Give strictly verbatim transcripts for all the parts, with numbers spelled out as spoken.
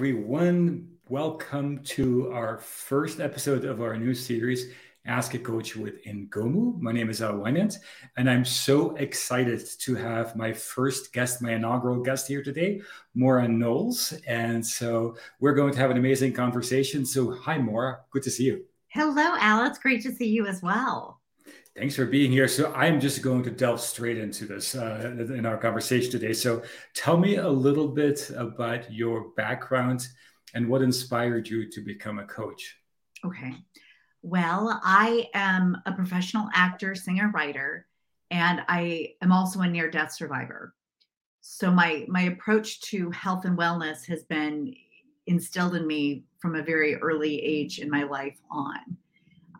everyone. Welcome to our first episode of our new series, Ask a Coach with Ingomu. My name is Al Winant, and I'm so excited to have my first guest, my inaugural guest here today, Maura Knowles. And so we're going to have an amazing conversation. So hi, Maura. Good to see you. Hello, Al. It's great to see you as well. Thanks for being here. So I'm just going to delve straight into this uh, in our conversation today. So tell me a little bit about your background and what inspired you to become a coach. Okay. Well, I am a professional actor, singer, writer, and I am also a near-death survivor. So my, my approach to health and wellness has been instilled in me from a very early age in my life on.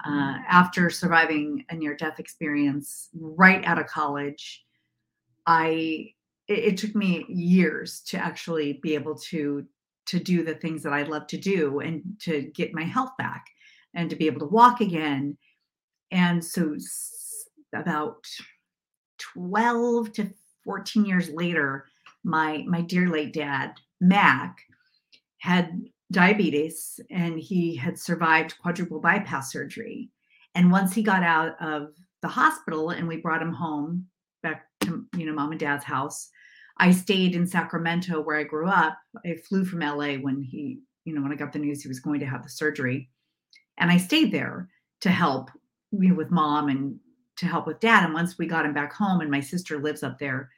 Uh, after surviving a near-death experience right out of college, I it, it took me years to actually be able to, to do the things that I love to do and to get my health back and to be able to walk again. And so about twelve to fourteen years later, my, my dear late dad, Mac, had diabetes, and he had survived quadruple bypass surgery. And once he got out of the hospital and we brought him home back to, you know, mom and dad's house, I stayed in Sacramento where I grew up. I flew from L A when he, you know, when I got the news he was going to have the surgery. And I stayed there to help, you know, with mom and to help with dad. And once we got him back home, and my sister lives up there,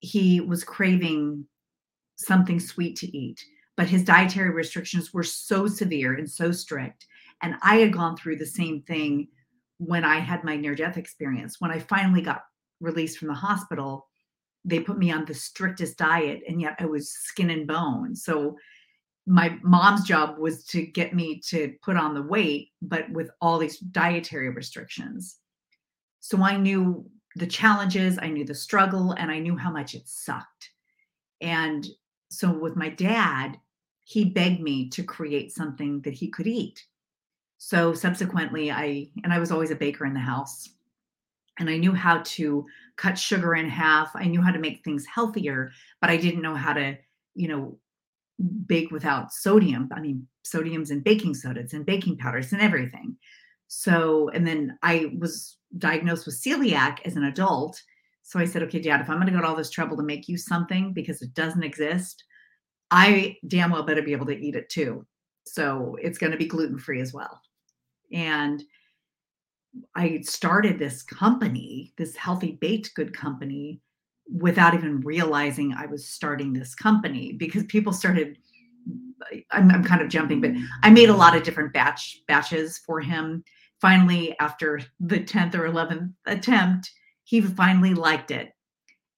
he was craving something sweet to eat. But his dietary restrictions were so severe and so strict. And I had gone through the same thing when I had my near-death experience. When I finally got released from the hospital, they put me on the strictest diet, and yet I was skin and bone. So my mom's job was to get me to put on the weight, but with all these dietary restrictions. So I knew the challenges, I knew the struggle, and I knew how much it sucked. And so with my dad, he begged me to create something that he could eat. So subsequently, I, and I was always a baker in the house, and I knew how to cut sugar in half. I knew how to make things healthier, but I didn't know how to, you know, bake without sodium. I mean, sodium's in baking sodas and baking powders and everything. So, and then I was diagnosed with celiac as an adult. So I said, okay, Dad, if I'm going to go to all this trouble to make you something because it doesn't exist, I damn well better be able to eat it too. So it's going to be gluten-free as well. And I started this company, this healthy baked good company, without even realizing I was starting this company, because people started, I'm, I'm kind of jumping, but I made a lot of different batch batches for him. Finally, after the tenth or eleventh attempt, he finally liked it.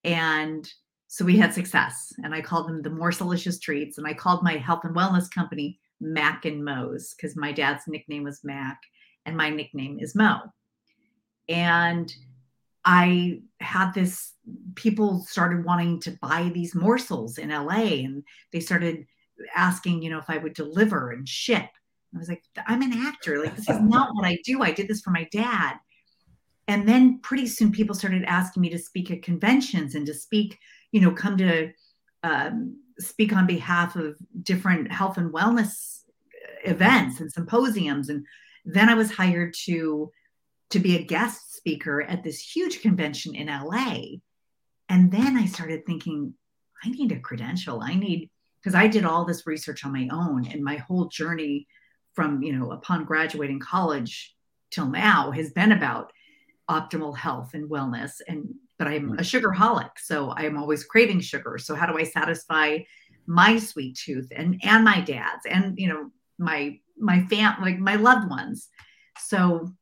And so we had success, and I called them the Morselicious treats. And I called my health and wellness company Mac and Mo's, because my dad's nickname was Mac and my nickname is Mo. And I had this, people started wanting to buy these morsels in L A, and they started asking, you know, if I would deliver and ship. I was like, I'm an actor. Like, this is not what I do. I did this for my dad. And then pretty soon people started asking me to speak at conventions and to speak, you know, come to um, speak on behalf of different health and wellness events and symposiums. And then I was hired to, to be a guest speaker at this huge convention in L A. And then I started thinking, I need a credential. I need, because I did all this research on my own, and my whole journey from, you know, upon graduating college till now has been about optimal health and wellness. And, but I'm a sugarholic, so I'm always craving sugar. So how do I satisfy my sweet tooth and, and my dad's and, you know, my, my fam, like my loved ones. So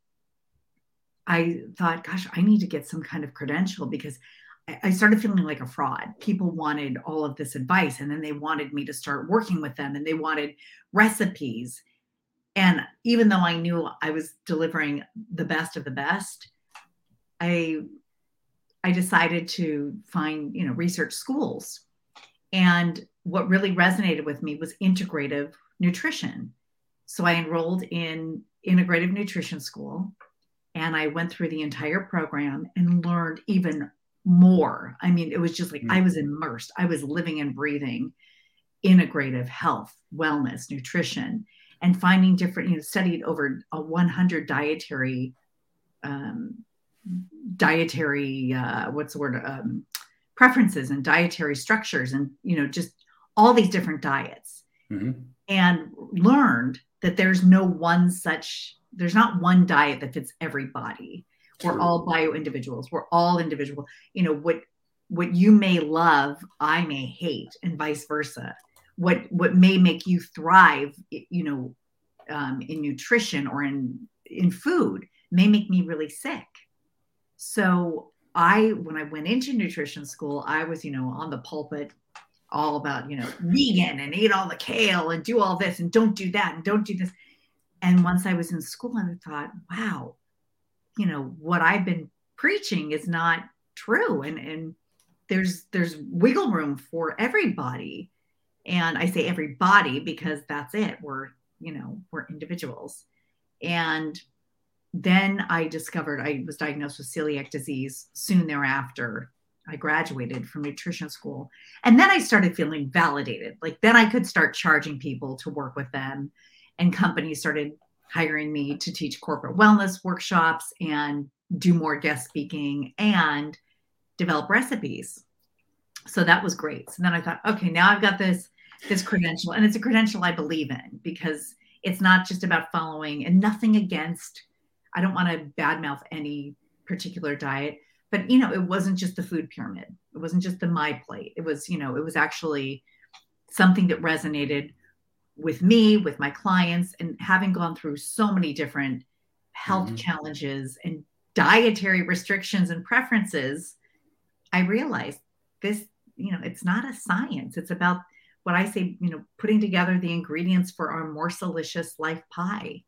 I thought, gosh, I need to get some kind of credential, because I, I started feeling like a fraud. People wanted all of this advice, and then they wanted me to start working with them, and they wanted recipes. And even though I knew I was delivering the best of the best, I, I decided to find, you know, research schools. And what really resonated with me was integrative nutrition. So I enrolled in integrative nutrition school, and I went through the entire program and learned even more. I mean, it was just like, mm-hmm. I was immersed. I was living and breathing integrative health, wellness, nutrition, and finding different, you know, studied over a one hundred dietary, um, dietary, uh, what's the word, um, preferences and dietary structures and, you know, just all these different diets, mm-hmm. and learned that there's no one such, there's not one diet that fits everybody. True. We're all bio individuals. We're all individual. You know, what, what you may love, I may hate, and vice versa. What, what may make you thrive, you know, um, in nutrition or in, in food may make me really sick. So I, when I went into nutrition school, I was, you know, on the pulpit all about, you know, vegan and eat all the kale and do all this and don't do that and don't do this. And once I was in school, and I thought, wow, you know, what I've been preaching is not true. And, and there's, there's wiggle room for everybody. And I say everybody because that's it. We're, you know, we're individuals. And then I discovered I was diagnosed with celiac disease soon thereafter. I graduated from nutrition school. And then I started feeling validated. Like then I could start charging people to work with them. And companies started hiring me to teach corporate wellness workshops and do more guest speaking and develop recipes. So that was great. So then I thought, okay, now I've got this, this credential, and it's a credential I believe in, because it's not just about following, and nothing against, I don't want to badmouth any particular diet, but you know, it wasn't just the food pyramid. It wasn't just the My Plate. It was, you know, it was actually something that resonated with me, with my clients, and having gone through so many different health mm-hmm. challenges and dietary restrictions and preferences, I realized this, you know, it's not a science. It's about what I say, you know, putting together the ingredients for our Morselicious life pie.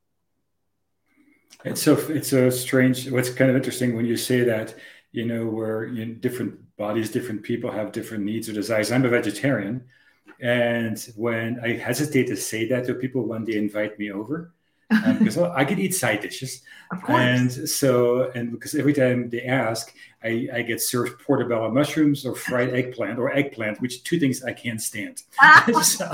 It's so, it's so strange. What's kind of interesting when you say that, you know, where you know, different bodies, different people have different needs or desires. I'm a vegetarian. And when I hesitate to say that to people when they invite me over, um, because well, I could eat side dishes. Of course. And so, and because every time they ask, I, I get served portobello mushrooms or fried eggplant or eggplant, which two things I can't stand. So,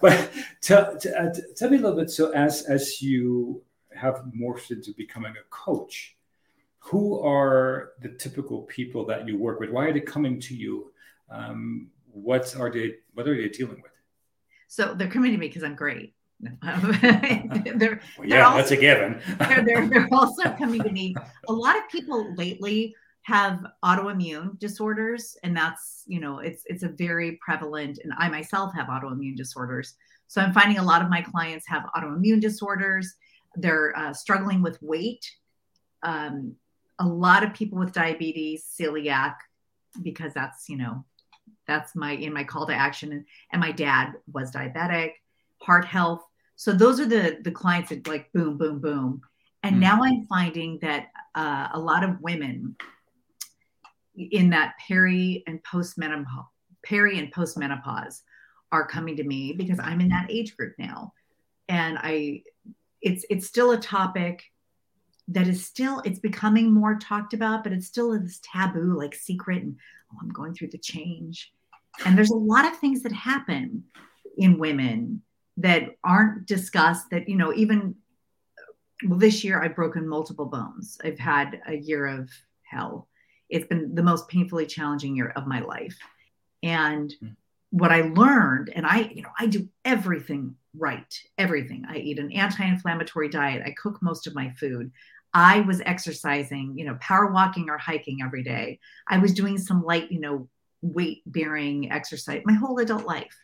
but tell, tell, tell me a little bit. So as, as you have morphed into becoming a coach, who are the typical people that you work with? Why are they coming to you? Um, What are they? What are they dealing with? So they're coming to me because I'm great. they're, they're yeah, also, that's a given. they're, they're, they're also coming to me. A lot of people lately have autoimmune disorders, and that's you know it's it's a very prevalent. And I myself have autoimmune disorders, so I'm finding a lot of my clients have autoimmune disorders. They're uh, struggling with weight. Um, a lot of people with diabetes, celiac, because that's you know. That's my, in my call to action. And, and my dad was diabetic, heart health. So those are the, the clients that like, boom, boom, boom. And mm-hmm. now I'm finding that uh, a lot of women in that peri and postmenopause, peri and postmenopause are coming to me because I'm in that age group now. And I, it's, it's still a topic that is still, it's becoming more talked about, but it's still in this taboo, like secret and oh, I'm going through the change. And there's a lot of things that happen in women that aren't discussed that, you know, even well, this year I've broken multiple bones. I've had a year of hell. It's been the most painfully challenging year of my life. And mm-hmm. what I learned, and I, you know, I do everything right, everything. I eat an anti-inflammatory diet. I cook most of my food. I was exercising, you know, power walking or hiking every day. I was doing some light, you know, weight bearing exercise my whole adult life.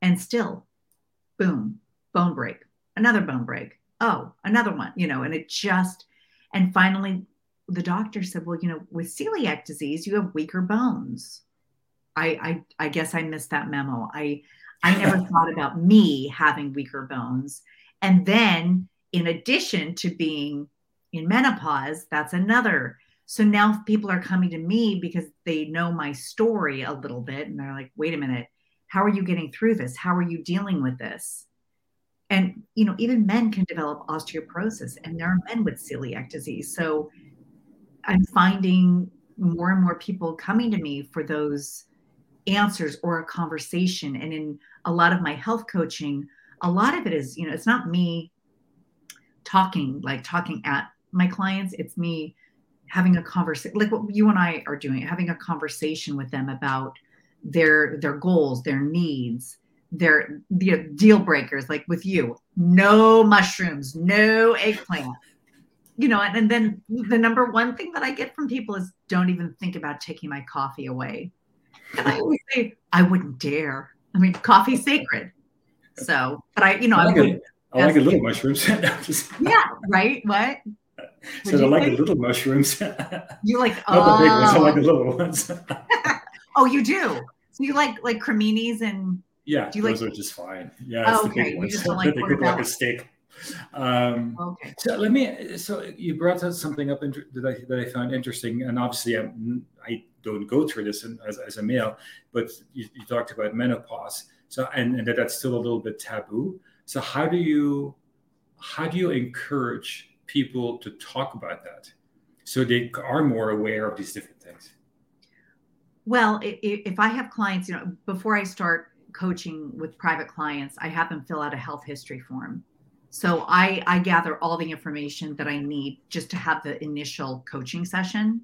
And still, boom, bone break, another bone break. Oh, another one, you know, and it just, and finally the doctor said, well, you know, with celiac disease, you have weaker bones. I, I, I guess I missed that memo. I, I never thought about me having weaker bones. And then in addition to being in menopause, that's another. So now people are coming to me because they know my story a little bit. And they're like, wait a minute, how are you getting through this? How are you dealing with this? And, you know, even men can develop osteoporosis, and there are men with celiac disease. So I'm finding more and more people coming to me for those answers or a conversation. And in a lot of my health coaching, a lot of it is, you know, it's not me talking, like talking at my clients. It's me having a conversation, like what you and I are doing, having a conversation with them about their, their goals, their needs, their, you know, deal breakers, like with you, no mushrooms, no eggplant, you know, and, and then the number one thing that I get from people is don't even think about taking my coffee away. And I always say, I wouldn't dare. I mean, coffee's sacred. So, but I, you know, I, like I would. I like a little mushrooms. Yeah. Right. What? So I like a little mushrooms. You like, oh, the big ones. I like the little ones. Oh, you do. So you like, like creminis and. Yeah. Do you those like- are just fine. Yeah. It's oh, the okay. big ones. Like they cook like a steak. Um, okay. So let me, so you brought something up inter- that I, that I found interesting. And obviously I, I don't go through this in, as, as a male, but you, you talked about menopause. So, and, and that that's still a little bit taboo. So how do you, how do you encourage people to talk about that so they are more aware of these different things? Well, if I have clients, you know, before I start coaching with private clients, I have them fill out a health history form. So I, I gather all the information that I need just to have the initial coaching session.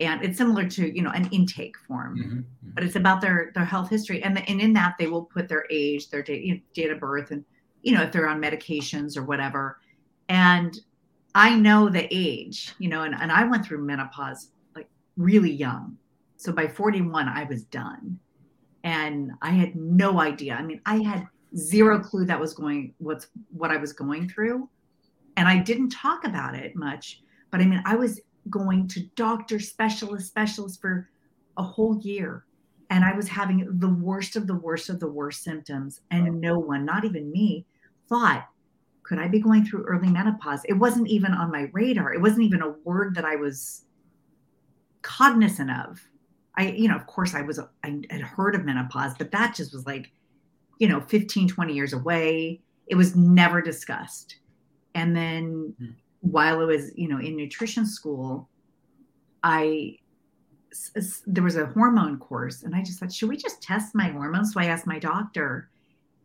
And it's similar to, you know, an intake form, mm-hmm. but it's about their, their health history. And, the, and in that, they will put their age, their date, you know, date of birth, and, you know, if they're on medications or whatever. And I know the age, you know, and, and I went through menopause like really young. So by forty-one, I was done. And I had no idea. I mean, I had zero clue that was going, what's what I was going through. And I didn't talk about it much, but I mean, I was going to doctor specialist specialist for a whole year. And I was having the worst of the worst of the worst symptoms. And no one, not even me, thought, could I be going through early menopause? It wasn't even on my radar. It wasn't even a word that I was cognizant of. I, you know, of course I was, I had heard of menopause, but that just was like, you know, fifteen, twenty years away. It was never discussed. And then mm-hmm. while I was, you know, in nutrition school, I, s- there was a hormone course and I just said, should we just test my hormones? So I asked my doctor.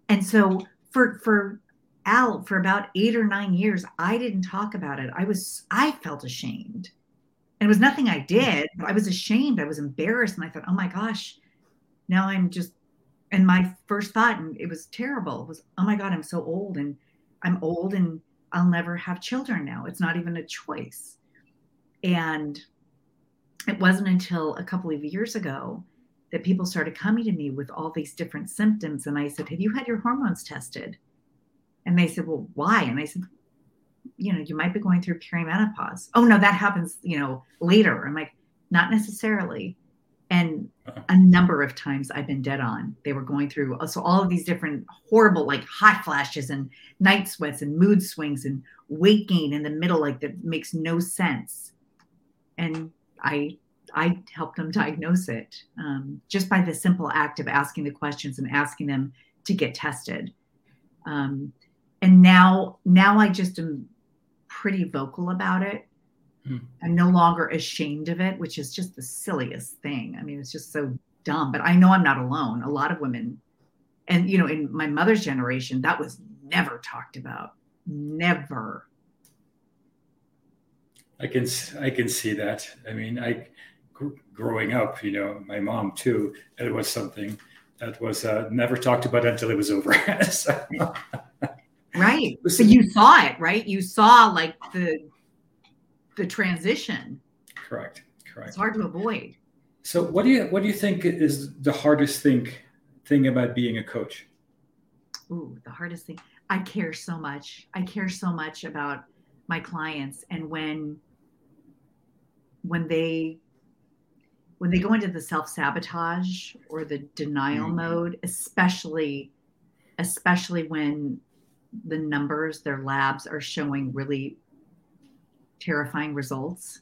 And so for, for Al, for about eight or nine years, I didn't talk about it. I was, I felt ashamed, and it was nothing I did, but I was ashamed. I was embarrassed. And I thought, oh my gosh, now I'm just, and my first thought, and it was terrible, was, oh my God, I'm so old and I'm old and I'll never have children now. It's not even a choice. And it wasn't until a couple of years ago that people started coming to me with all these different symptoms. And I said, have you had your hormones tested? And they said, well, why? And I said, you know, you might be going through perimenopause. Oh no, that happens, you know, later. I'm like, not necessarily. And a number of times I've been dead on. They were going through so all of these different horrible, like hot flashes and night sweats and mood swings and weight gain in the middle, like that makes no sense. And I, I helped them diagnose it um, just by the simple act of asking the questions and asking them to get tested. Um, and now, now I just am pretty vocal about it. I'm no longer ashamed of it, which is just the silliest thing. I mean, it's just so dumb, but I know I'm not alone. A lot of women, and, you know, in my mother's generation, that was never talked about. Never. I can, I can see that. I mean, I, gr- growing up, you know, my mom too, it was something that was uh, never talked about until it was over. So, right. So you saw it, right? You saw like the, the transition. Correct. Correct. It's hard to avoid. So what do you, what do you think is the hardest thing, thing about being a coach? Ooh, the hardest thing. I care so much. I care so much about my clients. And when, when they, when they go into the self-sabotage or the denial mm-hmm. mode, especially, especially when the numbers, their labs are showing really terrifying results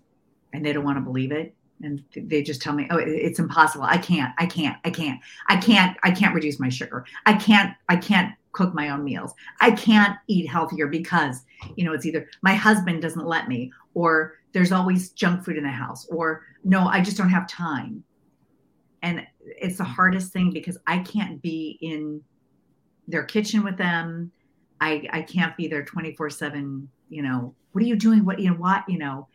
and they don't want to believe it. And they just tell me, oh, it's impossible. I can't, I can't, I can't, I can't, I can't reduce my sugar. I can't, I can't cook my own meals. I can't eat healthier because, you know, it's either my husband doesn't let me, or there's always junk food in the house, or no, I just don't have time. And it's the hardest thing because I can't be in their kitchen with them. I, I can't be there twenty-four seven, you know, what are you doing? What, you know, what, you know,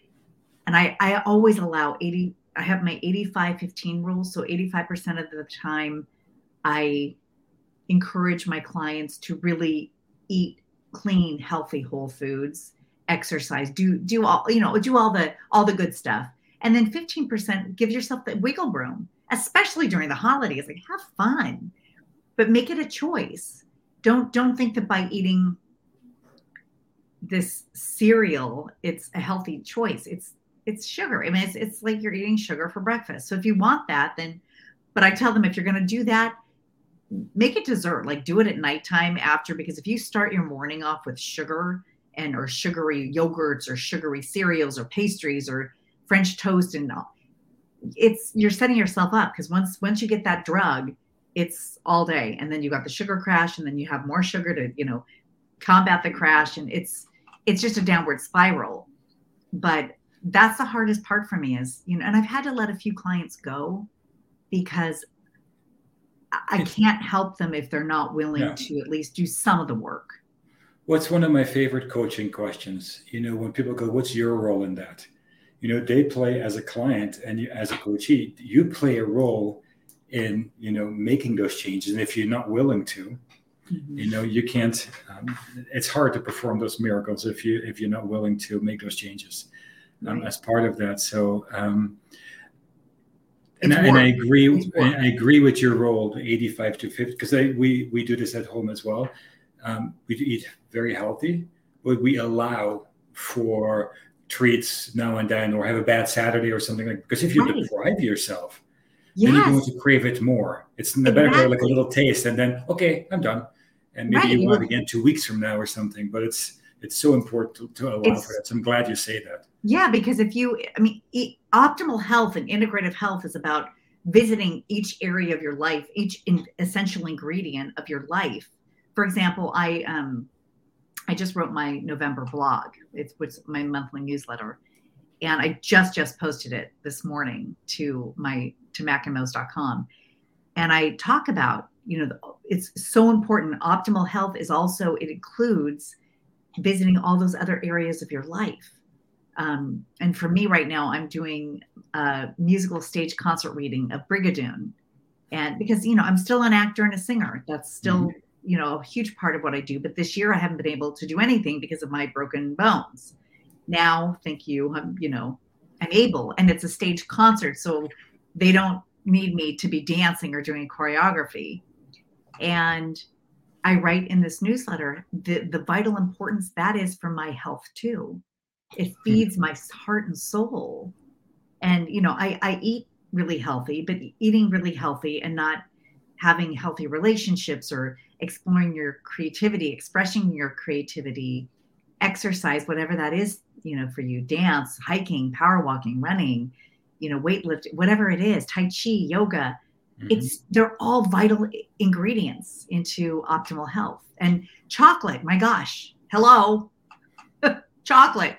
and I, I always allow eighty, I have my eighty-five fifteen rule. So eighty-five percent of the time I encourage my clients to really eat clean, healthy, whole foods, exercise, do, do all, you know, do all the, all the good stuff. And then fifteen percent, give yourself the wiggle room, especially during the holidays, like have fun, but make it a choice. Don't, don't think that by eating this cereal, it's a healthy choice. It's, it's sugar. I mean, it's, it's like you're eating sugar for breakfast. So if you want that, then, but I tell them, if you're going to do that, make it dessert, like do it at nighttime after, because if you start your morning off with sugar and, or sugary yogurts or sugary cereals or pastries or French toast and all, it's, you're setting yourself up. Because once, once you get that drug, it's all day. And then you got the sugar crash, and then you have more sugar to, you know, combat the crash. And it's, it's just a downward spiral. But that's the hardest part for me is, you know, and I've had to let a few clients go because I can't help them if they're not willing yeah. to at least do some of the work. What's one of my favorite coaching questions? You know, when people go, what's your role in that? You know, they play as a client and you, as a coachee, you play a role in, you know, making those changes. And if you're not willing to, mm-hmm. you know, you can't, um, it's hard to perform those miracles if you, if you're not willing to make those changes um, right. as part of that. So, um, And I, and I agree. I agree with your role, eighty-five to fifty, because we we do this at home as well. Um, we eat very healthy, but we allow for treats now and then, or have a bad Saturday or something like. Because if you right. deprive yourself, yes. then you're going to crave it more. It's in the exactly. better, like a little taste, and then okay, I'm done, and maybe right. you want it again two weeks from now or something. But it's it's so important to, to allow it's, for that. So I'm glad you say that. Yeah, because if you, I mean, e- optimal health and integrative health is about visiting each area of your life, each in- essential ingredient of your life. For example, I um, I just wrote my November blog. It's, it's my monthly newsletter, and I just just posted it this morning to my to mac and mo's dot com, and I talk about, you know, the, it's so important. Optimal health is also, it includes visiting all those other areas of your life. Um, and for me right now, I'm doing a musical stage concert reading of Brigadoon, and because, you know, I'm still an actor and a singer, that's still, mm-hmm. you know, a huge part of what I do. But this year I haven't been able to do anything because of my broken bones. Now, thank you. I'm, you know, I'm able, and it's a stage concert. So they don't need me to be dancing or doing choreography. And I write in this newsletter, the, the vital importance that is for my health too. It feeds my heart and soul. And, you know, I, I eat really healthy, but eating really healthy and not having healthy relationships or exploring your creativity, expressing your creativity, exercise, whatever that is, you know, for you, dance, hiking, power walking, running, you know, weightlifting, whatever it is, Tai Chi, yoga, mm-hmm. it's, they're all vital ingredients into optimal health. And chocolate, my gosh, hello, chocolate.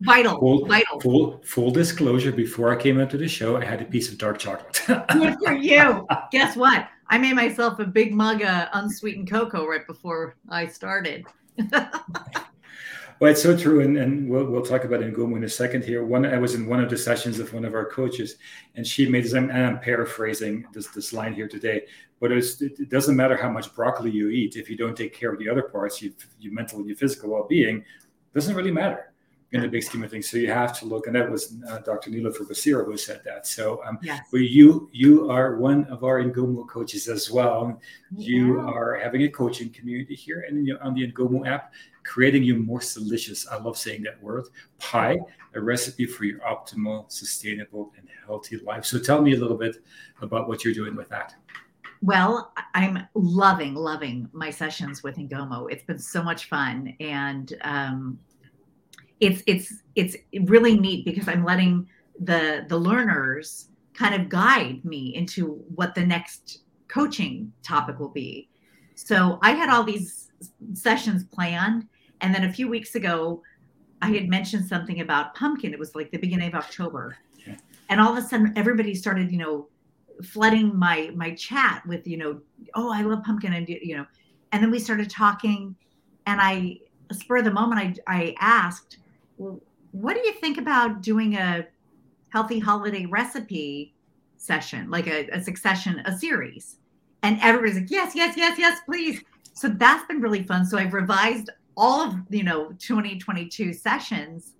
Vital, full, vital. Full, full disclosure, before I came into the show, I had a piece of dark chocolate. Good for you. Guess what? I made myself a big mug of unsweetened cocoa right before I started. Well, it's so true. And, and we'll, we'll talk about Ingomu in a second here. One, I was in one of the sessions of one of our coaches, and she made this, and I'm paraphrasing this, this line here today, but it, was, it doesn't matter how much broccoli you eat. If you don't take care of the other parts, your you mental, your physical well-being, doesn't really matter in the big scheme of things. So you have to look, and that was uh, Doctor Nilofer Basira who said that. So um, yes. well, you you are one of our Ingomu coaches as well. Yeah. You are having a coaching community here, and you're on the Ingomu app, creating your Morselicious, I love saying that word, pie, a recipe for your optimal, sustainable, and healthy life. So tell me a little bit about what you're doing with that. Well, I'm loving, loving my sessions with Ingomu. It's been so much fun. And um It's it's it's really neat because I'm letting the the learners kind of guide me into what the next coaching topic will be. So I had all these sessions planned, and then a few weeks ago, I had mentioned something about pumpkin. It was like the beginning of October, yeah. and all of a sudden, everybody started, you know, flooding my my chat with, you know, oh, I love pumpkin, and you know, and then we started talking, and I, spur of the moment, I I asked, well, what do you think about doing a healthy holiday recipe session, like a, a succession, a series? And everybody's like, yes, yes, yes, yes, please. So that's been really fun. So I've revised all of, you know, twenty twenty-two sessions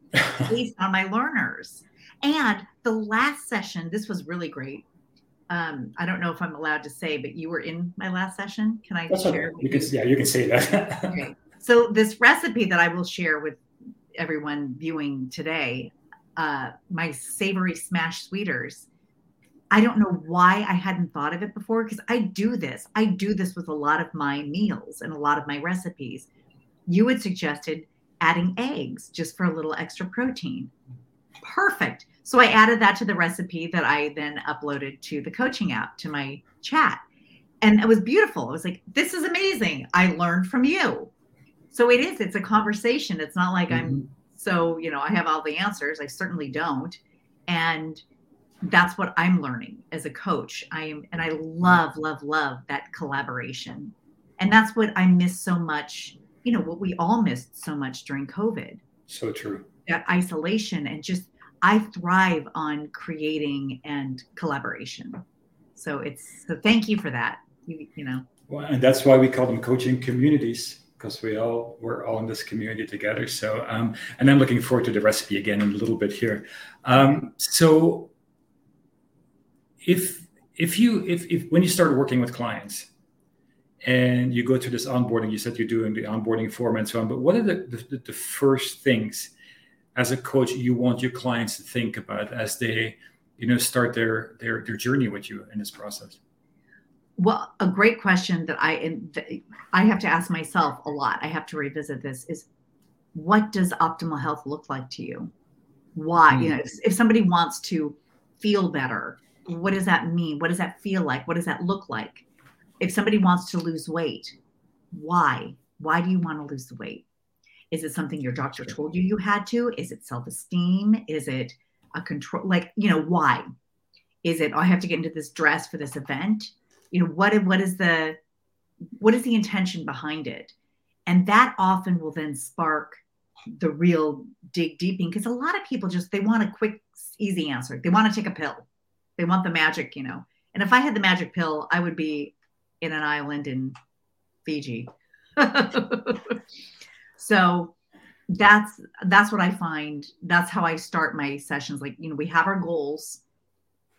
based on my learners. And the last session, this was really great. Um, I don't know if I'm allowed to say, but you were in my last session. Can I that's share? Okay. You can, yeah, you can say that. Okay. So this recipe that I will share with everyone viewing today, uh, my savory smash sweeters, I don't know why I hadn't thought of it before, because I do this. I do this with a lot of my meals and a lot of my recipes. You had suggested adding eggs just for a little extra protein. Perfect. So I added that to the recipe that I then uploaded to the coaching app, to my chat. And it was beautiful. I was like, this is amazing. I learned from you. So it is, it's a conversation. It's not like mm-hmm. I'm so, you know, I have all the answers. I certainly don't. And that's what I'm learning as a coach. I am, and I love, love, love that collaboration. And that's what I miss so much, you know, what we all missed so much during COVID. So true. That isolation, and just, I thrive on creating and collaboration. So it's, so thank you for that. You, you know. Well, and that's why we call them coaching communities, because we all, we're all in this community together. So, um, and I'm looking forward to the recipe again in a little bit here. Um, so if, if you, if, if, when you start working with clients, and you go through this onboarding, you said you're doing the onboarding form and so on, but what are the, the, the first things as a coach you want your clients to think about as they, you know, start their, their, their journey with you in this process? Well, a great question that I, I have to ask myself a lot. I have to revisit this is, what does optimal health look like to you? Why, mm-hmm. you know, if, if somebody wants to feel better, what does that mean? What does that feel like? What does that look like? If somebody wants to lose weight, why? Why do you want to lose the weight? Is it something your doctor told you you had to? Is it self-esteem? Is it a control? Like, you know, why? Is it, oh, I have to get into this dress for this event? You know, what, what is the, what is the intention behind it? And that often will then spark the real dig deeping, because a lot of people just, they want a quick, easy answer. They want to take a pill. They want the magic, you know. And if I had the magic pill, I would be in an island in Fiji. So that's, that's what I find. That's how I start my sessions. Like, you know, we have our goals,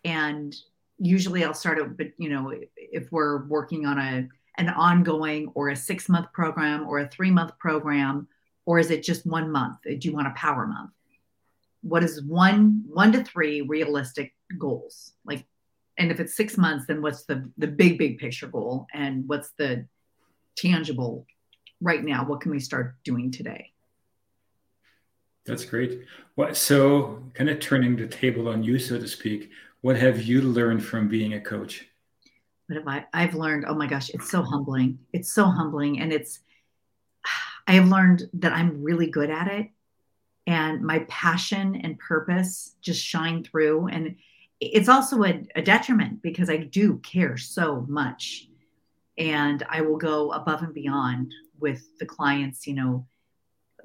and usually I'll start it, but you know, if we're working on a, an ongoing or a six month program or a three month program, or is it just one month? Do you want a power month? What is one, one to three realistic goals? Like, and if it's six months, then what's the, the big, big picture goal? And what's the tangible right now? What can we start doing today? That's great. Well, so kind of turning the table on you, so to speak, what have you learned from being a coach? What have I, I've learned? Oh my gosh, it's so humbling. It's so humbling. And it's, I have learned that I'm really good at it, and my passion and purpose just shine through. And it's also a, a detriment, because I do care so much, and I will go above and beyond with the clients. You know,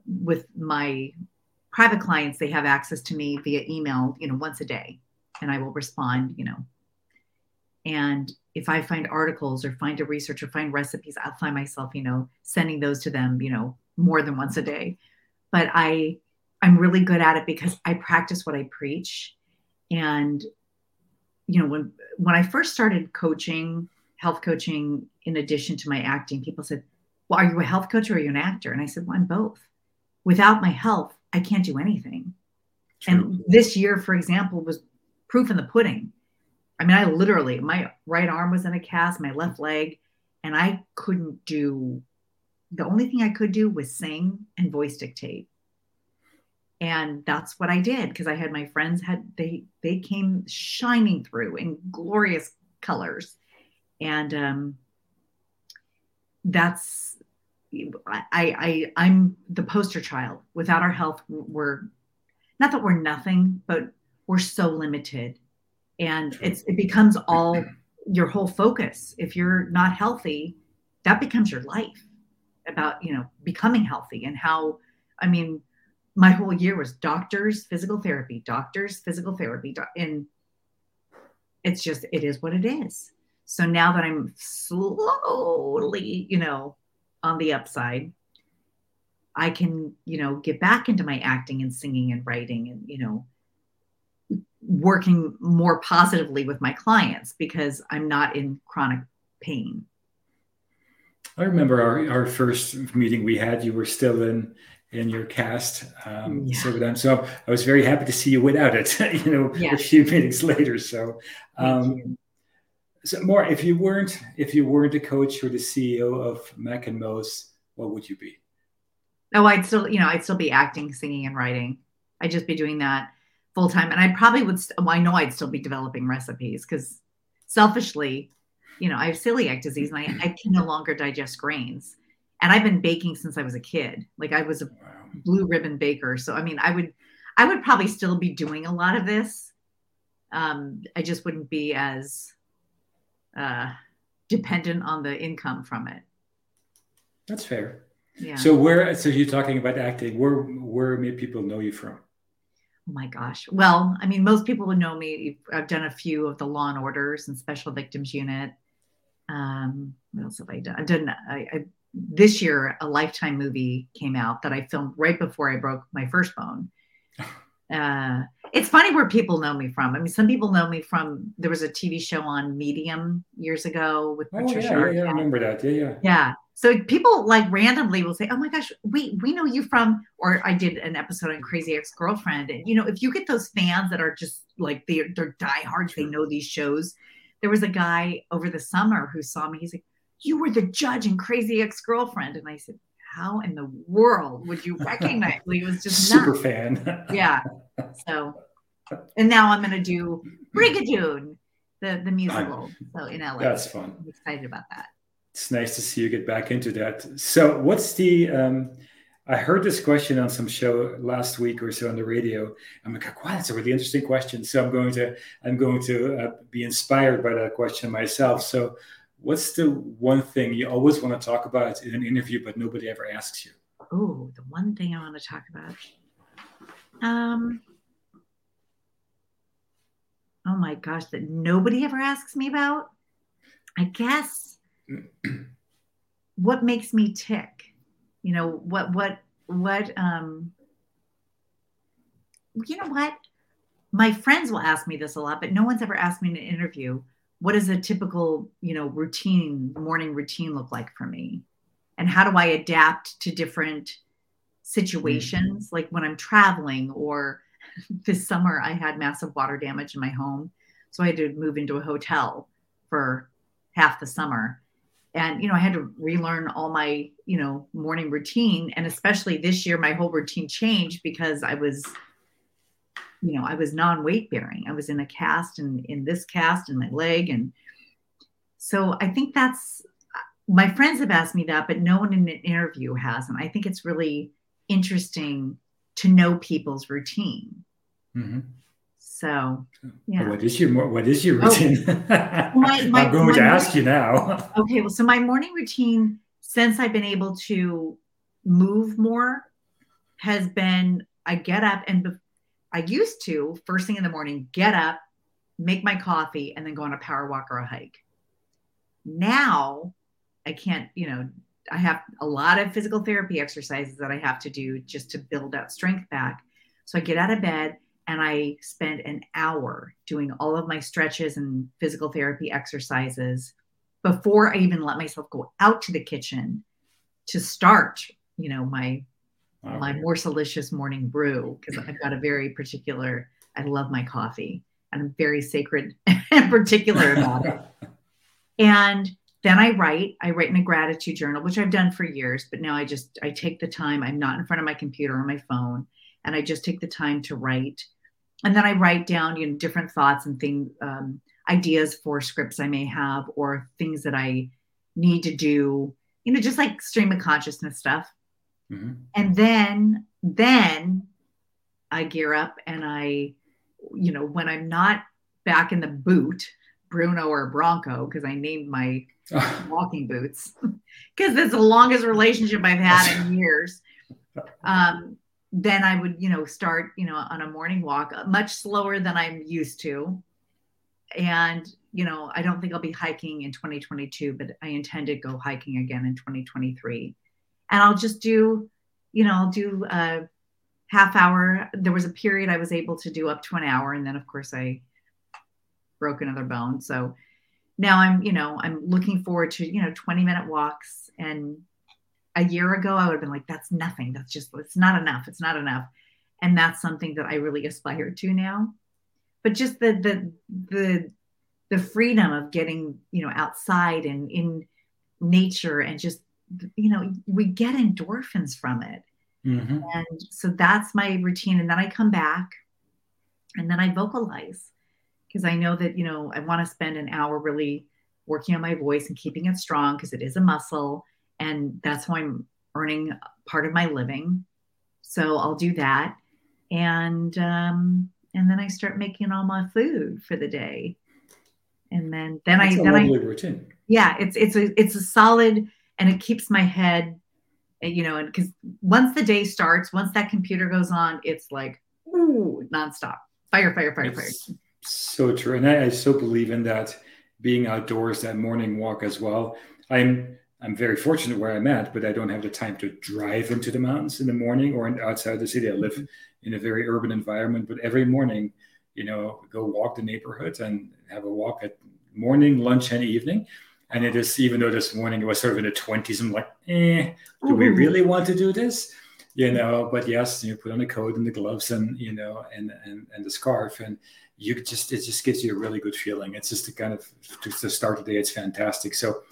with my private clients, they have access to me via email, you know, once a day, and I will respond, you know, and if I find articles or find a research or find recipes, I'll find myself, you know, sending those to them, you know, more than once a day. But I, I'm really good at it because I practice what I preach. And, you know, when, when I first started coaching, health coaching, in addition to my acting, people said, well, are you a health coach or are you an actor? And I said, well, I'm both. Without my health, I can't do anything. True. And this year, for example, was proof in the pudding. I mean, I literally, my right arm was in a cast, my left leg, and I couldn't do, the only thing I could do was sing and voice dictate. And that's what I did, because I had my friends had, they, they came shining through in glorious colors. And um, that's, I, I, I'm the poster child. Without our health, we're, not that we're nothing, but we're so limited. And it's, it becomes all your whole focus. If you're not healthy, that becomes your life about, you know, becoming healthy and how, I mean, my whole year was doctors, physical therapy, doctors, physical therapy. Doc- and it's just, it is what it is. So now that I'm slowly, you know, on the upside, I can, you know, get back into my acting and singing and writing and, you know, working more positively with my clients because I'm not in chronic pain. I remember our, our first meeting we had, you were still in, in your cast. Um, yeah. so, so I was very happy to see you without it, you know, yeah. a few meetings later. So, um, so Maura, if you weren't, if you weren't a coach or the C E O of Mac and Mo's, what would you be? Oh, I'd still, you know, I'd still be acting, singing, and writing. I'd just be doing that full time. And I probably would, st- well, I know I'd still be developing recipes because selfishly, you know, I have celiac disease and I, I can no longer digest grains. And I've been baking since I was a kid. Like I was a blue ribbon baker. So, I mean, I would, I would probably still be doing a lot of this. Um, I just wouldn't be as uh, dependent on the income from it. That's fair. Yeah. So where, so you're talking about acting, where, where may people know you from? Oh my gosh. Well, I mean, most people would know me. I've done a few of the Law and Orders and Special Victims Unit. Um, what else have I done? I've done, I, I, this year, a Lifetime movie came out that I filmed right before I broke my first bone. Uh, it's funny where people know me from. I mean, some people know me from, there was a T V show on Medium years ago with oh, Patricia. Yeah, yeah, I remember that. Yeah, yeah. Yeah. So people like randomly will say, oh my gosh, we, we know you from, or I did an episode on Crazy Ex-Girlfriend. And, you know, if you get those fans that are just like, they're, they're diehards, they know these shows. There was a guy over the summer who saw me. He's like, you were the judge in Crazy Ex-Girlfriend. And I said, how in the world would you recognize me? It was just super nuts. Fan. Yeah. So, and now I'm going to do Brigadoon, the, the musical. So in L A. That's fun. I'm excited about that. It's nice to see you get back into that. So what's the, um, I heard this question on some show last week or so on the radio. I'm like, wow, that's a really interesting question. So I'm going to, I'm going to uh, be inspired by that question myself. So what's the one thing you always want to talk about in an interview, but nobody ever asks you? Oh, the one thing I want to talk about. Um, oh my gosh, that nobody ever asks me about? I guess what makes me tick? You know, what, what, what, um, you know what? My friends will ask me this a lot, but no one's ever asked me in an interview, what does a typical, you know, routine, morning routine look like for me? And how do I adapt to different situations? Mm-hmm. Like when I'm traveling or this summer, I had massive water damage in my home. So I had to move into a hotel for half the summer. And, you know, I had to relearn all my, you know, morning routine. And especially this year, my whole routine changed because I was, you know, I was non-weight bearing. I was in a cast and in this cast and my leg. And so I think that's, my friends have asked me that, but no one in an interview has. And I think it's really interesting to know people's routine. Mm-hmm. So, yeah. What is your, what is your routine? Oh, my, my, I'm going to ask routine. You now. Okay. Well, so my morning routine, since I've been able to move more, has been, I get up and be- I used to, first thing in the morning, get up, make my coffee, and then go on a power walk or a hike. Now I can't, you know, I have a lot of physical therapy exercises that I have to do just to build that strength back. So I get out of bed and I spend an hour doing all of my stretches and physical therapy exercises before I even let myself go out to the kitchen to start, you know, my Okay. my Morselicious morning brew, because I've got a very particular, I love my coffee and I'm very sacred and particular about it. And then I write, I write in a gratitude journal, which I've done for years, but now I just, I take the time, I'm not in front of my computer or my phone, and I just take the time to write. And then I write down, you know, different thoughts and things, um, ideas for scripts I may have, or things that I need to do, you know, just like stream of consciousness stuff. Mm-hmm. And then, then I gear up and I, you know, when I'm not back in the boot, Bruno or Bronco, because I named my walking boots, because that's the longest relationship I've had in years. Um, then I would, you know, start, you know, on a morning walk, much slower than I'm used to. And, you know, I don't think I'll be hiking in twenty twenty-two, but I intend to go hiking again in twenty twenty-three. And I'll just do, you know, I'll do a half hour. There was a period I was able to do up to an hour. And then, of course, I broke another bone. So now I'm, you know, I'm looking forward to, you know, twenty minute walks. And a year ago, I would have been like, that's nothing. That's just, it's not enough. It's not enough. And that's something that I really aspire to now. But just the, the, the, the freedom of getting, you know, outside and in nature, and just, you know, we get endorphins from it. Mm-hmm. And so that's my routine. And then I come back and then I vocalize, because I know that, you know, I want to spend an hour really working on my voice and keeping it strong, because it is a muscle. And that's how I'm earning part of my living. So I'll do that. And, um, and then I start making all my food for the day. And then, then That's I, a then lovely I, routine. Yeah, it's, it's a, it's a solid, and it keeps my head, you know, and 'cause once the day starts, once that computer goes on, it's like, ooh, nonstop fire, fire, fire, it's fire. So true. And I, I so believe in that, being outdoors, that morning walk as well. I'm, I'm very fortunate where I'm at, but I don't have the time to drive into the mountains in the morning or in, outside the city. I live mm-hmm. in a very urban environment, but every morning, you know, go walk the neighborhood and have a walk at morning, lunch, and evening. And it is, even though this morning it was sort of in the twenties, I'm like, eh, do we really want to do this? You know, but yes, you put on the coat and the gloves and, you know, and, and, and the scarf, and you just, it just gives you a really good feeling. It's just the kind of, to, to start the day, it's fantastic. So,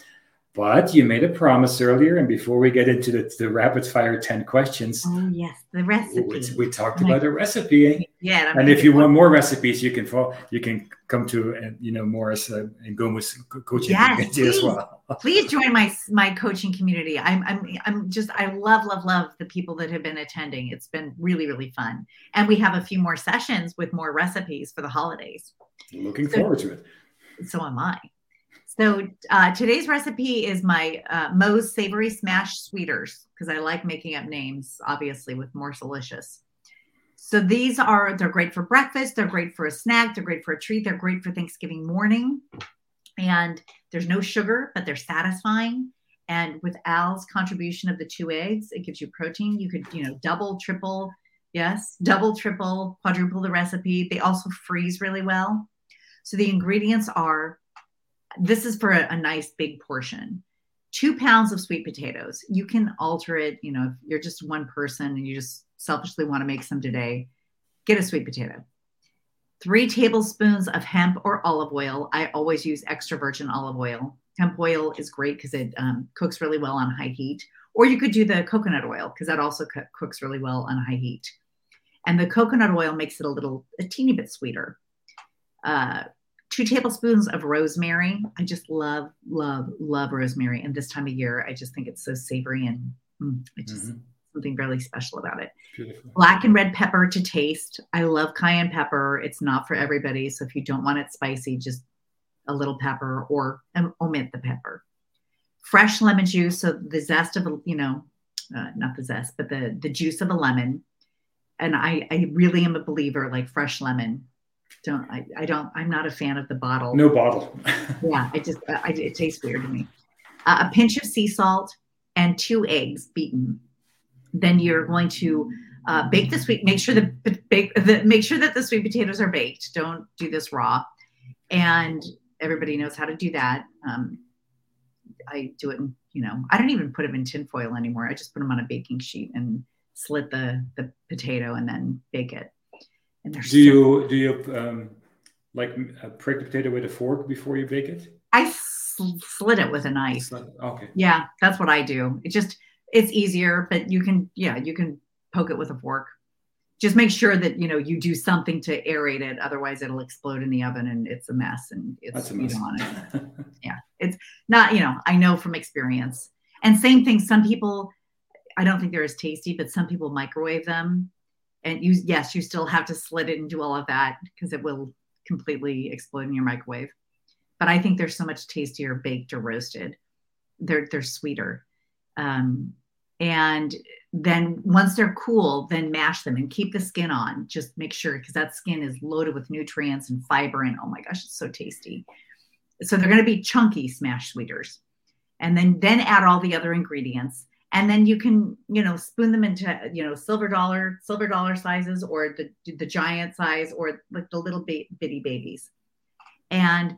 but you made a promise earlier, and before we get into the, the rapid fire ten questions, oh yes, the recipe. We, we talked about the recipe, yeah. And, and if you want more recipes, you can follow, you can come to uh, you know Maura's uh, and Ingomu's coaching yes, community please, as well. Please join my my coaching community. I'm I'm I'm just I love love love the people that have been attending. It's been really really fun, and we have a few more sessions with more recipes for the holidays. Looking so, forward to it. So am I. So uh, today's recipe is my uh, Mo's Savory Smash Sweeters, because I like making up names, obviously, with Morselicious. So these are, they're great for breakfast. They're great for a snack. They're great for a treat. They're great for Thanksgiving morning. And there's no sugar, but they're satisfying. And with Al's contribution of the two eggs, it gives you protein. You could, you know, double, triple, yes, double, triple, quadruple the recipe. They also freeze really well. So the ingredients are, this is for a, a nice big portion, two pounds of sweet potatoes. You can alter it. You know, if you're just one person and you just selfishly want to make some today, get a sweet potato, three tablespoons of hemp or olive oil. I always use extra virgin olive oil. Hemp oil is great because it um, cooks really well on high heat, or you could do the coconut oil, because that also co- cooks really well on high heat. And the coconut oil makes it a little, a teeny bit sweeter. Uh, Two tablespoons of rosemary. I just love, love, love rosemary. And this time of year, I just think it's so savory, and mm, it's just mm-hmm. something really special about it. Beautiful. Black and red pepper to taste. I love cayenne pepper. It's not for everybody. So if you don't want it spicy, just a little pepper, or um, omit the pepper. Fresh lemon juice. So the zest of, you know, uh, not the zest, but the, the juice of a lemon. And I, I really am a believer, like fresh lemon. Don't I, I don't I'm not a fan of the bottle. No bottle. yeah, I just I, it tastes weird to me. Uh, a pinch of sea salt and two eggs beaten. Then you're going to uh, bake the sweet. Make sure the bake the, make sure that the sweet potatoes are baked. Don't do this raw. And everybody knows how to do that. Um, I do it in, you know, I don't even put them in tin foil anymore. I just put them on a baking sheet and slit the the potato and then bake it. Do so you do you um, like uh, prick the potato with a fork before you bake it? I sl- slit it with a knife. Okay. Yeah, that's what I do. It just it's easier, but you can yeah you can poke it with a fork. Just make sure that you know you do something to aerate it, otherwise it'll explode in the oven and it's a mess. And it's that's a mess. You know, it. yeah, it's not you know I know from experience. And same thing, some people I don't think they're as tasty, but some people microwave them. And you, yes, you still have to slit it and do all of that because it will completely explode in your microwave. But I think they're so much tastier baked or roasted. They're they're sweeter. Um, and then once they're cool, then mash them and keep the skin on. Just make sure, because that skin is loaded with nutrients and fiber. And oh my gosh, it's so tasty. So they're going to be chunky smashed sweeters. And then then add all the other ingredients. And then you can, you know, spoon them into, you know, silver dollar, silver dollar sizes, or the the giant size, or like the little ba- bitty babies. And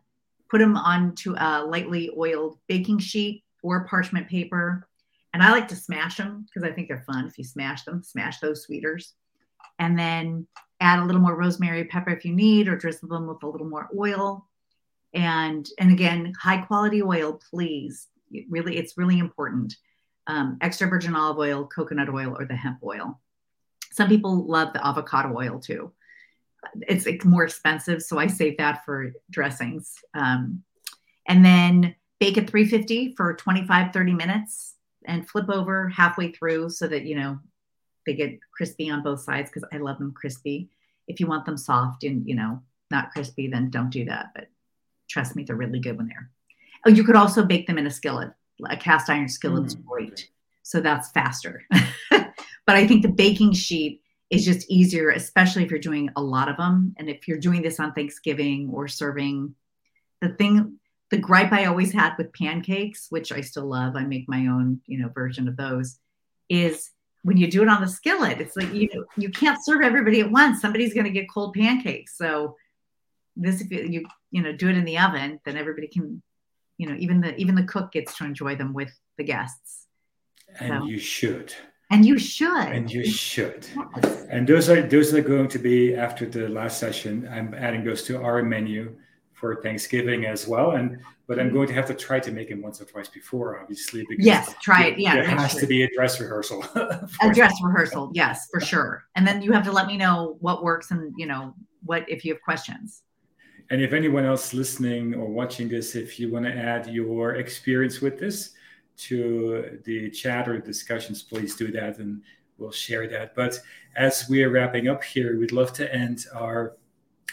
put them onto a lightly oiled baking sheet or parchment paper. And I like to smash them because I think they're fun. If you smash them, smash those sweeters. And then add a little more rosemary pepper if you need, or drizzle them with a little more oil. And, and again, high quality oil, please. It really, it's really important. Um, extra virgin olive oil, coconut oil, or the hemp oil. Some people love the avocado oil too. It's, it's more expensive, so I save that for dressings. Um, and then bake at three fifty for twenty-five, thirty minutes, and flip over halfway through so that, you know, they get crispy on both sides, because I love them crispy. If you want them soft and, you know, not crispy, then don't do that. But trust me, they're really good when they're. Oh, you could also bake them in a skillet. A cast iron skillet is mm-hmm. great. So that's faster. But I think the baking sheet is just easier, especially if you're doing a lot of them. And if you're doing this on Thanksgiving or serving, the thing, the gripe I always had with pancakes, which I still love, I make my own, you know, version of those, is when you do it on the skillet, it's like, you know, you can't serve everybody at once. Somebody's going to get cold pancakes. So this, if you, you, you know, do it in the oven, then everybody can, you know, even the, even the cook gets to enjoy them with the guests. And so. you should. And you should. And you should. Yes. And those are those are going to be, after the last session, I'm adding those to our menu for Thanksgiving as well. And but I'm going to have to try to make them once or twice before, obviously. Because yes, try it. Yeah, there has sure. to be a dress rehearsal. A dress that. rehearsal, yes, for sure. And then you have to let me know what works and, you know, what if you have questions. And if anyone else listening or watching this, if you want to add your experience with this to the chat or discussions, please do that, and we'll share that. But as we are wrapping up here, we'd love to end our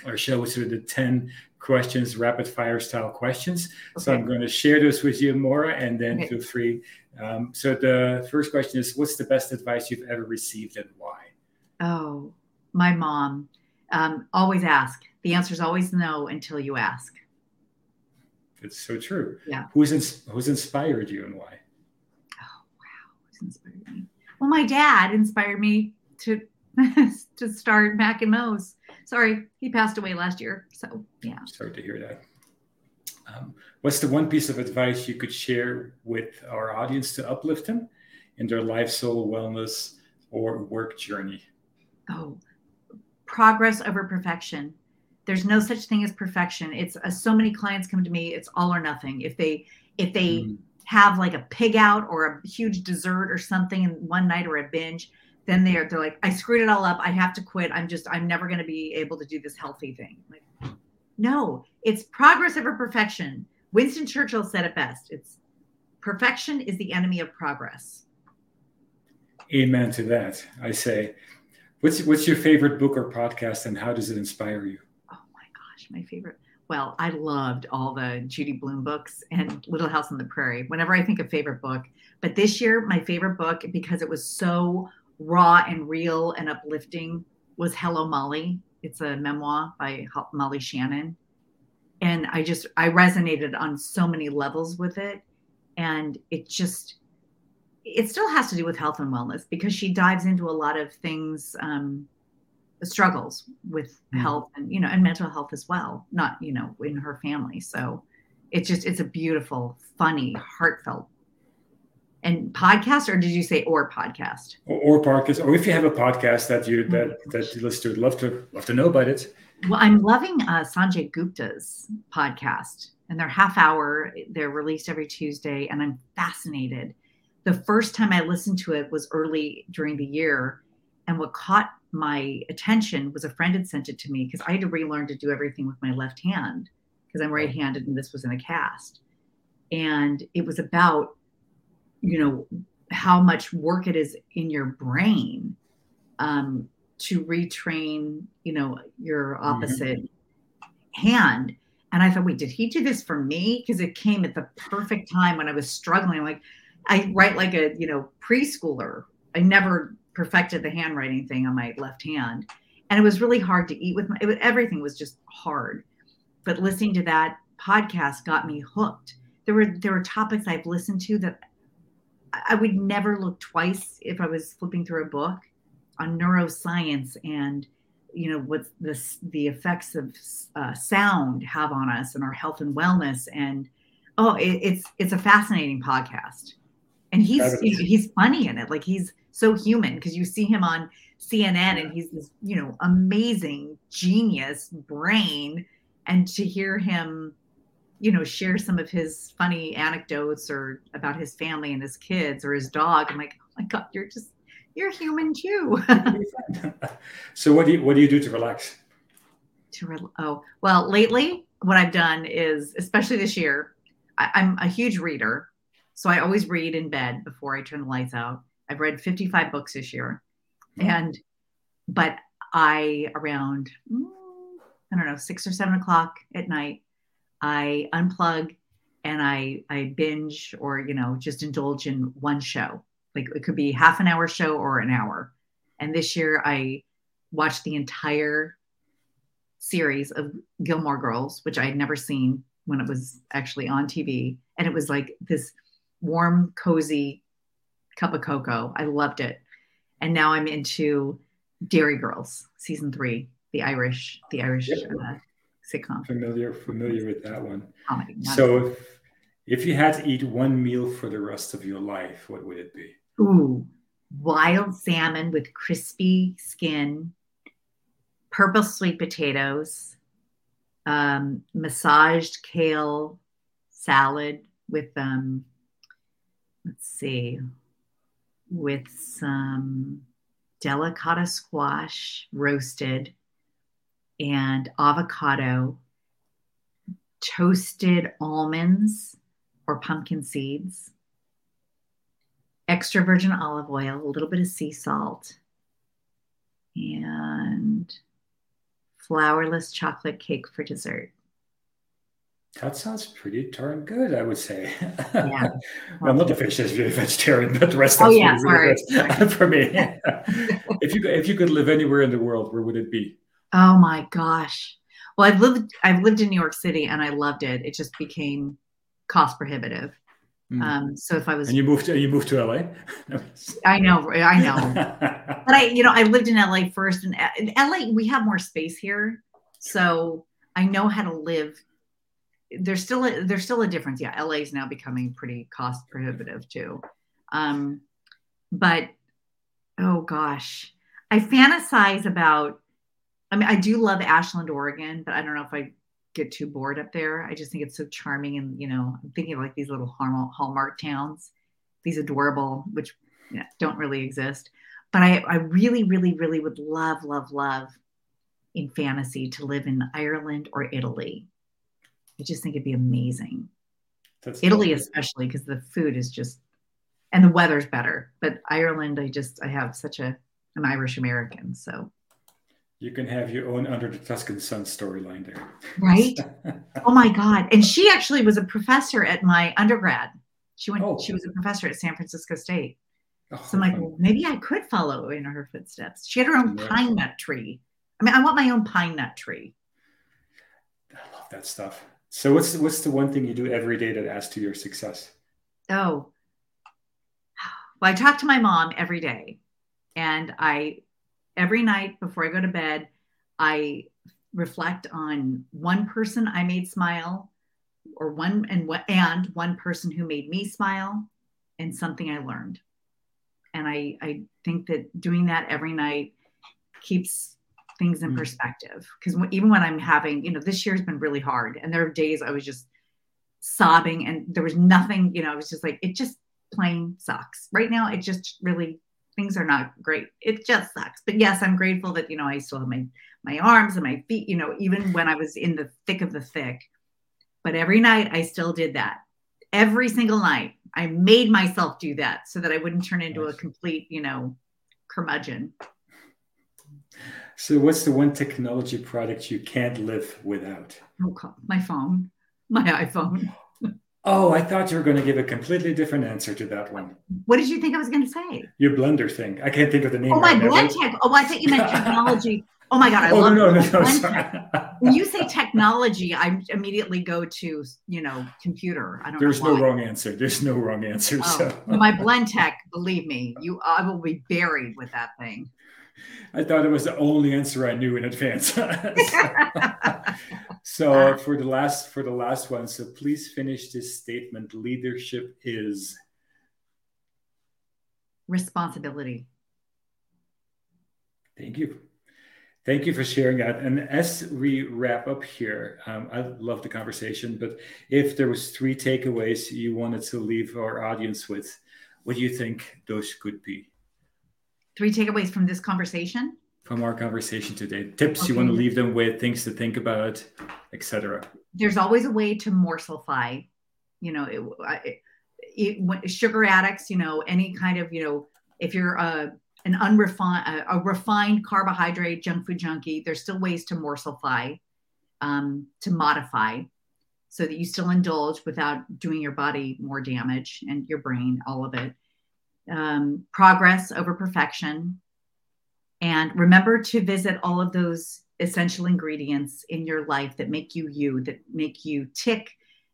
our show with sort of the ten questions, rapid fire style questions. Okay. So I'm going to share those with you, Maura, and then okay. feel free. Um, so the first question is, what's the best advice you've ever received, and why? Oh, my mom. Um, always ask. The answer is always no until you ask. It's so true. Yeah. Who's ins- who's inspired you, and why? Oh wow, who's inspired me? Well, my dad inspired me to to start Mac and Mo's. Sorry, he passed away last year. So yeah. Sorry to hear that. Um, what's the one piece of advice you could share with our audience to uplift them in their life, soul, wellness, or work journey? Oh, progress over perfection. There's no such thing as perfection. It's uh, so many clients come to me, it's all or nothing. If they if they mm. have like a pig out or a huge dessert or something in one night, or a binge, then they're they're like, I screwed it all up. I have to quit. I'm just, I'm never going to be able to do this healthy thing. Like, no, it's progress over perfection. Winston Churchill said it best. It's perfection is the enemy of progress. Amen to that, I say. What's what's your favorite book or podcast, and how does it inspire you? My favorite. Well, I loved all the Judy Blume books and Little House on the Prairie whenever I think of favorite book. But this year, my favorite book, because it was so raw and real and uplifting, was Hello, Molly. It's a memoir by Molly Shannon. And I just, I resonated on so many levels with it. And it just, it still has to do with health and wellness, because she dives into a lot of things, um, struggles with health and, you know, and mental health as well, not, you know, in her family. So it's just, it's a beautiful, funny, heartfelt. And podcast, or did you say or podcast? Or, or podcast, or if you have a podcast that you, that, that you listen to, love to, love to know about it. Well, I'm loving uh, Sanjay Gupta's podcast, and they're half hour. They're released every Tuesday, and I'm fascinated. The first time I listened to it was early during the year, and what caught my attention was a friend had sent it to me, because I had to relearn to do everything with my left hand, because I'm right-handed and this was in a cast. And it was about, you know, how much work it is in your brain um, to retrain, you know, your opposite. Mm-hmm. hand. And I thought, wait, did he do this for me? Because it came at the perfect time when I was struggling. Like, I write like a, you know, preschooler. I never perfected the handwriting thing on my left hand. And it was really hard to eat with my, it, everything was just hard. But listening to that podcast got me hooked. There were, there were topics I've listened to that I would never look twice if I was flipping through a book on neuroscience and, you know, what the, the effects of uh, sound have on us and our health and wellness. And, oh, it, it's, it's a fascinating podcast. And he's, he's funny in it. Like, he's so human, because you see him on C N N and he's this, you know, amazing genius brain. And to hear him, you know, share some of his funny anecdotes or about his family and his kids or his dog, I'm like, oh my God, you're just, you're human too. So what do you, what do you do to relax? To re- Oh, well, lately what I've done is, especially this year, I, I'm a huge reader. So I always read in bed before I turn the lights out. I've read fifty-five books this year. Mm-hmm. And, but I, around, I don't know, six or seven o'clock at night, I unplug and I, I binge, or, you know, just indulge in one show. Like, it could be half an hour show or an hour. And this year I watched the entire series of Gilmore Girls, which I had never seen when it was actually on T V. And it was like this warm, cozy cup of cocoa. I loved it. And now I'm into Derry Girls, season three, the Irish, the Irish yep. uh, sitcom. Familiar, familiar with that one. Comedy, so if, if you had to eat one meal for the rest of your life, what would it be? Ooh, wild salmon with crispy skin, purple sweet potatoes, um, massaged kale salad with, um, let's see, with some delicata squash roasted and avocado, toasted almonds or pumpkin seeds, extra virgin olive oil, a little bit of sea salt, and flourless chocolate cake for dessert. That sounds pretty darn good, I would say. Yeah. Well, not the fish is really vegetarian, but the rest of oh, yeah, sorry, sorry. For me. If you if you could live anywhere in the world, where would it be? Oh my gosh! Well, I've lived I've lived in New York City, and I loved it. It just became cost prohibitive. Mm. Um, so if I was and you moved you moved to L A. I know, I know. But I, you know, I lived in L A first, and in L A we have more space here, so I know how to live. There's still a, there's still a difference. Yeah, L A is now becoming pretty cost prohibitive too. Um, but oh gosh, I fantasize about. I mean, I do love Ashland, Oregon, but I don't know if I get too bored up there. I just think it's so charming, and you know, I'm thinking of like these little Hallmark towns, these adorable, which you know, don't really exist. But I, I really, really, really would love, love, love, in fantasy, to live in Ireland or Italy. I just think it'd be amazing. That's Italy, cool. Especially because the food is just, and the weather's better. But Ireland, I just, I have such a, I'm Irish American. So you can have your own Under the Tuscan Sun storyline there. Right? Oh my God. And she actually was a professor at my undergrad. She went, oh. She was a professor at San Francisco State. Oh, so I'm like, well, maybe I could follow in her footsteps. She had her own yeah. pine nut tree. I mean, I want my own pine nut tree. I love that stuff. So what's what's the one thing you do every day that adds to your success? Oh, well, I talk to my mom every day, and I every night before I go to bed, I reflect on one person I made smile, or one and and one person who made me smile, and something I learned. And I I think that doing that every night keeps things in perspective, because even when I'm having, you know, this year has been really hard, and there are days I was just sobbing and there was nothing, you know, I was just like, it just plain sucks right now. It just really, things are not great. It just sucks. But yes, I'm grateful that, you know, I still have my, my arms and my feet, you know, even when I was in the thick of the thick, but every night I still did that. Every single night I made myself do that so that I wouldn't turn into a complete, you know, curmudgeon. So what's the one technology product you can't live without? Oh, my phone, my iPhone. Oh, I thought you were going to give a completely different answer to that one. What did you think I was going to say? Your blender thing. I can't think of the name. Oh, my right Blendtec. Now. Oh, I thought you meant technology. Oh, my God. I oh, love no, no, no, no, When you say technology, I immediately go to, you know, computer. I don't There's know no wrong answer. There's no wrong answer. Oh, so. My Blendtec, believe me, you, I will be buried with that thing. I thought it was the only answer I knew in advance. so so for the last for the last one, so please finish this statement. Leadership is responsibility. Thank you. Thank you for sharing that. And as we wrap up here, um, I love the conversation, but if there was three takeaways you wanted to leave our audience with, what do you think those could be? Three takeaways from this conversation? From our conversation today. Tips okay. You want to leave them with, things to think about, et cetera. There's always a way to morselify. You know, it, it, it, sugar addicts, you know, any kind of, you know, if you're a, an unrefined, a, a refined carbohydrate, junk food junkie, there's still ways to morselify, um, to modify so that you still indulge without doing your body more damage and your brain, all of it. Um, progress over perfection. And remember to visit all of those essential ingredients in your life that make you you, that make you tick,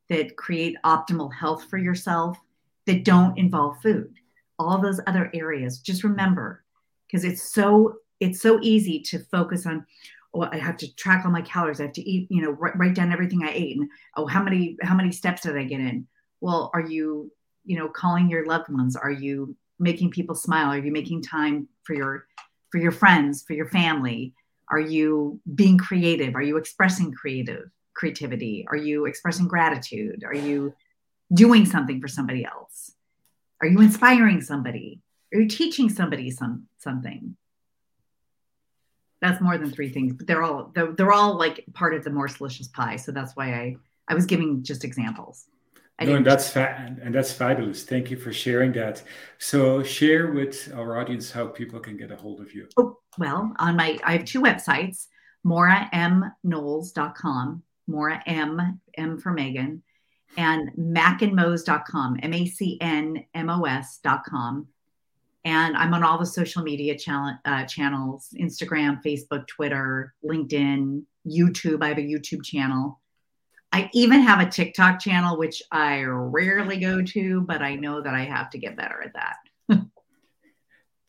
that create optimal health for yourself, that don't involve food. All those other areas, just remember, because it's so it's so easy to focus on, oh, I have to track all my calories. I have to eat, you know, write, write down everything I ate. And oh, how many how many steps did I get in? Well, are you, you know, calling your loved ones? Are you making people smile? Are you making time for your, for your friends, for your family? Are you being creative? Are you expressing creative creativity? Are you expressing gratitude? Are you doing something for somebody else? Are you inspiring somebody? Are you teaching somebody some, something? That's more than three things, but they're all, they're, they're all like part of the Morselicious pie. So that's why I, I was giving just examples. No, and that's fa- and that's fabulous. Thank you for sharing that. So share with our audience how people can get a hold of you. Oh, well, on my I have two websites, maura m knowles dot com, Maura M, M for Megan, and mac and mo's dot com, M A C N M O S dot com. And I'm on all the social media channel, uh, channels, Instagram, Facebook, Twitter, LinkedIn, YouTube. I have a YouTube channel. I even have a TikTok channel, which I rarely go to, but I know that I have to get better at that.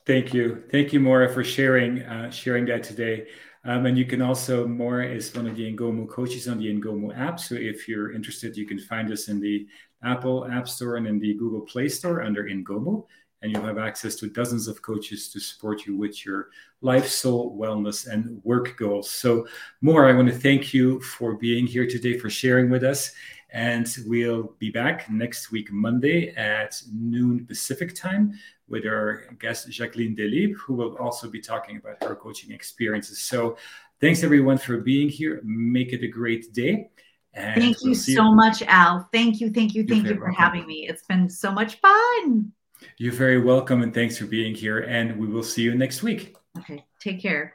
Thank you. Thank you, Maura, for sharing uh, sharing that today. Um, and you can also, Maura is one of the Ingomu coaches on the Ingomu app. So if you're interested, you can find us in the Apple App Store and in the Google Play Store under Ingomu. And you'll have access to dozens of coaches to support you with your life, soul, wellness, and work goals. So, Maura, I want to thank you for being here today, for sharing with us. And we'll be back next week, Monday at noon Pacific time with our guest, Jacqueline Delib, who will also be talking about her coaching experiences. So thanks, everyone, for being here. Make it a great day. And thank we'll you so you. much, Al. Thank you, thank you, thank You're you for welcome. having me. It's been so much fun. You're very welcome, and thanks for being here, and we will see you next week. Okay, take care.